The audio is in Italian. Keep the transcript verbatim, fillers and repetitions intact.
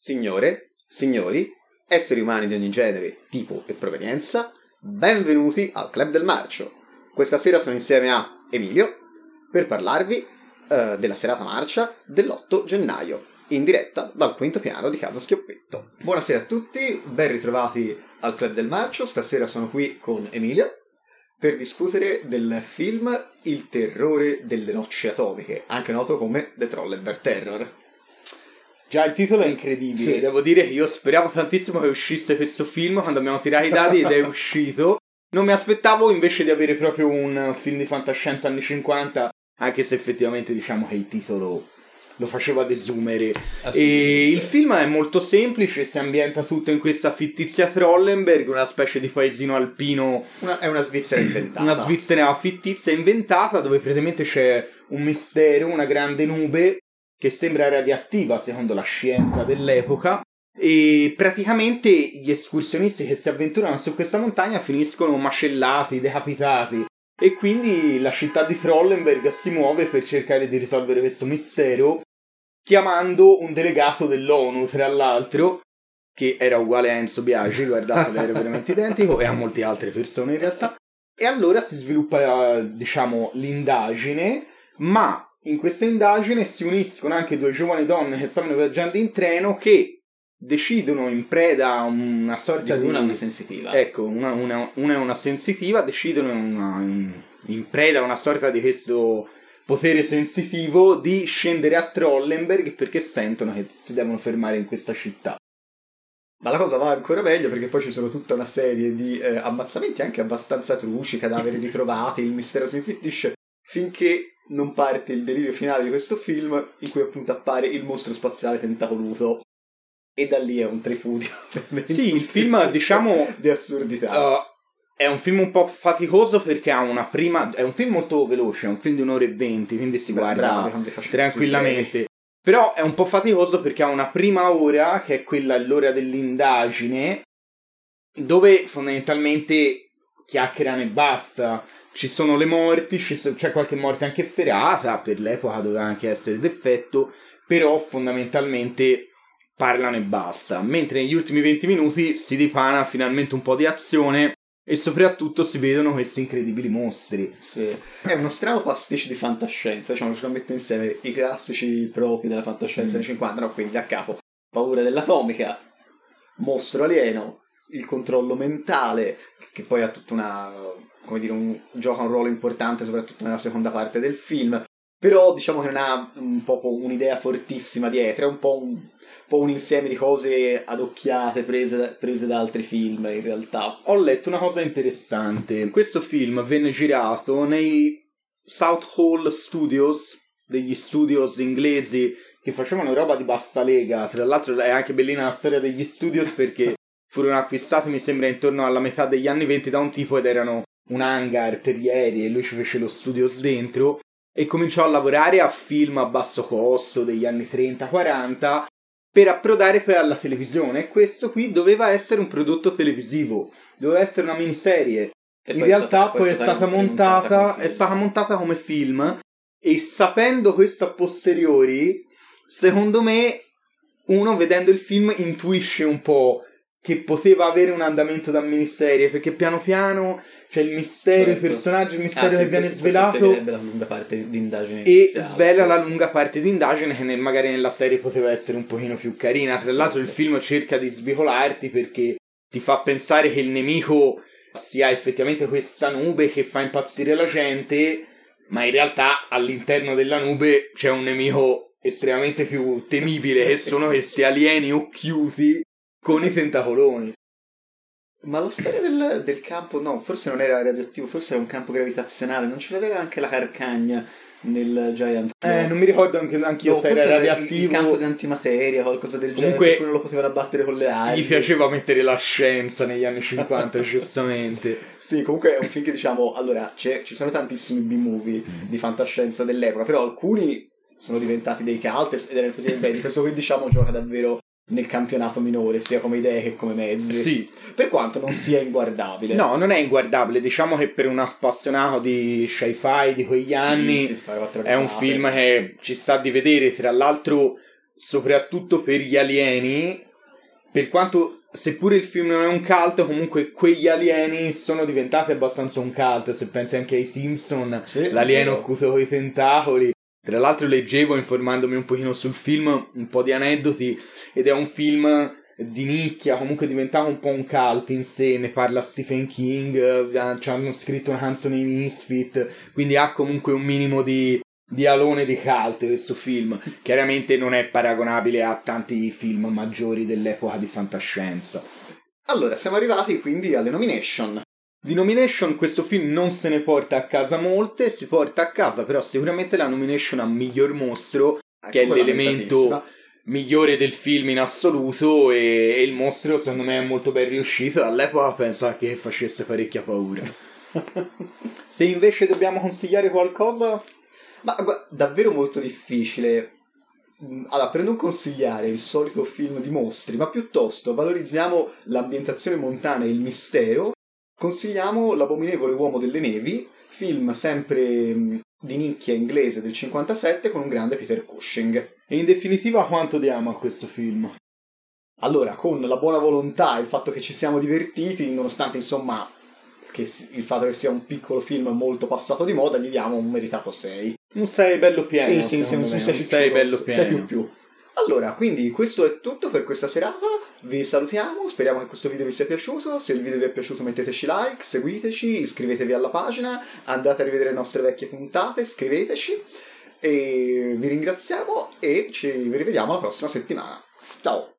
Signore, signori, esseri umani di ogni genere, tipo e provenienza, benvenuti al Club del Marcio. Questa sera sono insieme a Emilio per parlarvi eh, della serata marcia dell'otto gennaio, in diretta dal quinto piano di Casa Schioppetto. Buonasera a tutti, ben ritrovati al Club del Marcio. Stasera sono qui con Emilio per discutere del film Il terrore delle rocce atomiche, anche noto come The Trollenberg Terror. Già il titolo è incredibile. Sì, devo dire che io speravo tantissimo che uscisse questo film quando abbiamo tirato i dadi ed è uscito. Non mi aspettavo invece di avere proprio un film di fantascienza anni cinquanta, anche se effettivamente diciamo che il titolo lo faceva desumere. E il film è molto semplice, si ambienta tutto in questa fittizia Trollenberg, una specie di paesino alpino. Una, è una Svizzera inventata. Una Svizzera fittizia inventata dove praticamente c'è un mistero, una grande nube che sembra radioattiva secondo la scienza dell'epoca, e praticamente gli escursionisti che si avventurano su questa montagna finiscono macellati, decapitati, e quindi la città di Trollenberg si muove per cercare di risolvere questo mistero, chiamando un delegato dell'ONU, tra l'altro, che era uguale a Enzo Biagi, guardate, era veramente identico, e a molte altre persone in realtà. E allora si sviluppa, diciamo, l'indagine, ma in questa indagine si uniscono anche due giovani donne che stavano viaggiando in treno, che decidono, in preda a una sorta di... di... Una è una sensitiva. Ecco, una, una, una è una sensitiva, decidono una, in, in preda a una sorta di questo potere sensitivo di scendere a Trollenberg perché sentono che si devono fermare in questa città. Ma la cosa va ancora meglio perché poi ci sono tutta una serie di eh, ammazzamenti anche abbastanza truci, cadaveri ritrovati, il mistero si infittisce, finché non parte il delirio finale di questo film in cui appunto appare il mostro spaziale tentacoluto, e da lì è un tripudio. Sì, il film, diciamo, di assurdità. Uh, è un film un po' faticoso perché ha una prima è un film molto veloce, è un film di un'ora e venti, quindi si Bra- guarda bravi, tranquillamente. Però è un po' faticoso perché ha una prima ora che è quella, l'ora dell'indagine, dove fondamentalmente chiacchierano e basta. Ci sono le morti, ci so, c'è qualche morte anche efferata, per l'epoca doveva anche essere d'effetto, però fondamentalmente parlano e basta. Mentre negli ultimi venti minuti si dipana finalmente un po' di azione e soprattutto si vedono questi incredibili mostri. Sì. È uno strano pasticcio di fantascienza, diciamo, ci metto insieme i classici propri della fantascienza mm. dei cinquanta, no? Quindi a capo paura dell'atomica, mostro alieno, il controllo mentale, che poi ha tutta una... come dire, un, gioca un ruolo importante soprattutto nella seconda parte del film, però diciamo che non ha un po' un'idea fortissima dietro, è un po' un, un, po un insieme di cose adocchiate prese, prese da altri film in realtà. Ho letto una cosa interessante, questo film venne girato nei South Hall Studios, degli studios inglesi che facevano roba di bassa lega, tra l'altro è anche bellina la storia degli studios perché furono acquistati mi sembra intorno alla metà degli anni venti da un tipo ed erano un hangar per gli aerei, e lui ci fece lo studios dentro e cominciò a lavorare a film a basso costo degli anni trenta quaranta per approdare poi alla televisione, e questo qui doveva essere un prodotto televisivo, doveva essere una miniserie, e in realtà poi è stata montata è stata montata come film, e sapendo questo a posteriori, secondo me uno vedendo il film intuisce un po' che poteva avere un andamento da miniserie, perché piano piano c'è il mistero, certo. I personaggi, il mistero ah, sì, che viene svelato la lunga parte d'indagine e iniziale, svela sì. La lunga parte d'indagine che nel, magari nella serie poteva essere un pochino più carina, tra certo. L'altro il film cerca di svicolarti perché ti fa pensare che il nemico sia effettivamente questa nube che fa impazzire la gente, ma in realtà all'interno della nube c'è un nemico estremamente più temibile, sì. Che sono questi alieni occhiuti con i tentacoloni. Ma la storia del, del campo, no, forse non era radioattivo, forse era un campo gravitazionale, non ce l'aveva anche la carcagna nel Giant? Eh, non mi ricordo anche, anche io no, se era radioattivo. Il campo di antimateria, qualcosa del genere, comunque non lo potevano abbattere con le armi. Gli piaceva mettere la scienza negli anni cinquanta, giustamente. Sì, comunque è un film che diciamo, allora, c'è, ci sono tantissimi B-movie di fantascienza dell'epoca, però alcuni sono diventati dei cult ed erano tutti belli, questo qui diciamo gioca davvero nel campionato minore, sia come idee che come mezzi. Sì. Per quanto non sia inguardabile. No, non è inguardabile. Diciamo che per un appassionato di sci-fi di quegli sì, anni sì, è un film che ci sta di vedere. Tra l'altro soprattutto per gli alieni, per quanto, seppure il film non è un cult, comunque quegli alieni sono diventati abbastanza un cult. Se pensi anche ai Simpson, sì, l'alieno occulto con i tentacoli. Tra l'altro leggevo, informandomi un pochino sul film, un po' di aneddoti, ed è un film di nicchia, comunque è diventato un po' un cult in sé, ne parla Stephen King, ci hanno scritto una canzone i Misfit, quindi ha comunque un minimo di, di alone di cult questo film. Chiaramente non è paragonabile a tanti film maggiori dell'epoca di fantascienza. Allora, siamo arrivati quindi alle nomination. Di nomination questo film non se ne porta a casa molte, si porta a casa però sicuramente la nomination a miglior mostro, ecco, che è l'elemento migliore del film in assoluto, e, e il mostro secondo me è molto ben riuscito. All'epoca penso che facesse parecchia paura. Se invece dobbiamo consigliare qualcosa, ma guarda, davvero molto difficile. Allora, per non consigliare il solito film di mostri, ma piuttosto valorizziamo l'ambientazione montana e il mistero, consigliamo L'abominevole Uomo delle Nevi, film sempre di nicchia inglese del cinquantasette con un grande Peter Cushing. E in definitiva quanto diamo a questo film? Allora, con la buona volontà e il fatto che ci siamo divertiti, nonostante insomma che il fatto che sia un piccolo film molto passato di moda, gli diamo un meritato sei. Un sei bello pieno. Sì, sì, un sei bello pieno. sei più più. Allora, quindi questo è tutto per questa serata, vi salutiamo, speriamo che questo video vi sia piaciuto. Se il video vi è piaciuto metteteci like, seguiteci, iscrivetevi alla pagina, andate a rivedere le nostre vecchie puntate, scriveteci, e vi ringraziamo e ci rivediamo la prossima settimana. Ciao!